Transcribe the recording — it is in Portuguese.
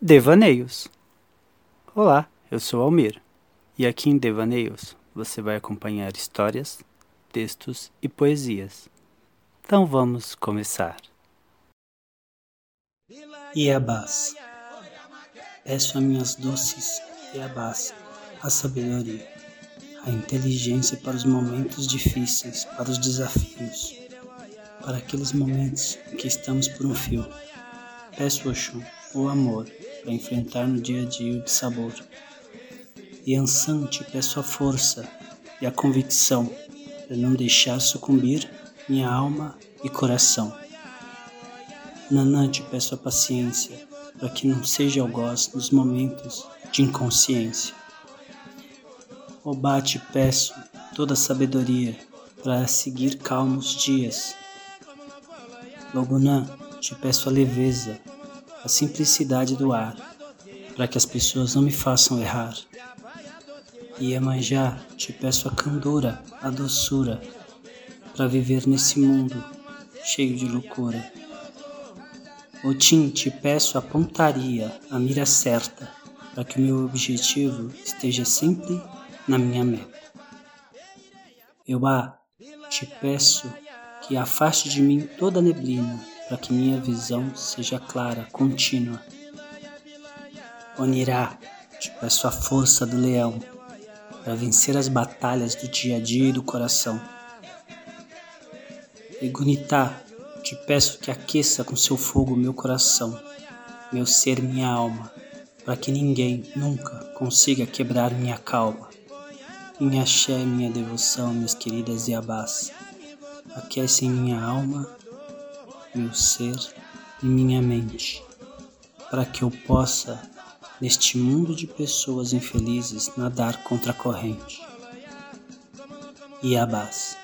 Devaneios. Olá, eu sou Almir, e aqui em Devaneios você vai acompanhar histórias, textos e poesias. Então vamos começar. Iabás. Peço a minhas doces Iabás a sabedoria, a inteligência para os momentos difíceis, para os desafios, para aqueles momentos que estamos por um fio. Peço Oxum o amor para enfrentar no dia a dia o dissabor. Yansan, te peço a força e a convicção para não deixar sucumbir minha alma e coração. Nanã, te peço a paciência para que não seja algoz nos momentos de inconsciência. Oba, te peço toda a sabedoria para seguir calmos dias. Logunan, te peço a leveza, a simplicidade do ar, para que as pessoas não me façam errar. Iemanjá, te peço a candura, a doçura, para viver nesse mundo cheio de loucura. Otim, te peço a pontaria, a mira certa, para que o meu objetivo esteja sempre na minha meta. Oba, te peço que afaste de mim toda a neblina, para que minha visão seja clara, contínua. Onirá, te peço a força do leão, para vencer as batalhas do dia a dia e do coração. Egunitá, te peço que aqueça com seu fogo meu coração, meu ser, minha alma, para que ninguém nunca consiga quebrar minha calma. Minha axé, minha devoção, minhas queridas Iabás, aquecem minha alma, meu ser e minha mente, para que eu possa, neste mundo de pessoas infelizes, nadar contra a corrente. Iabás.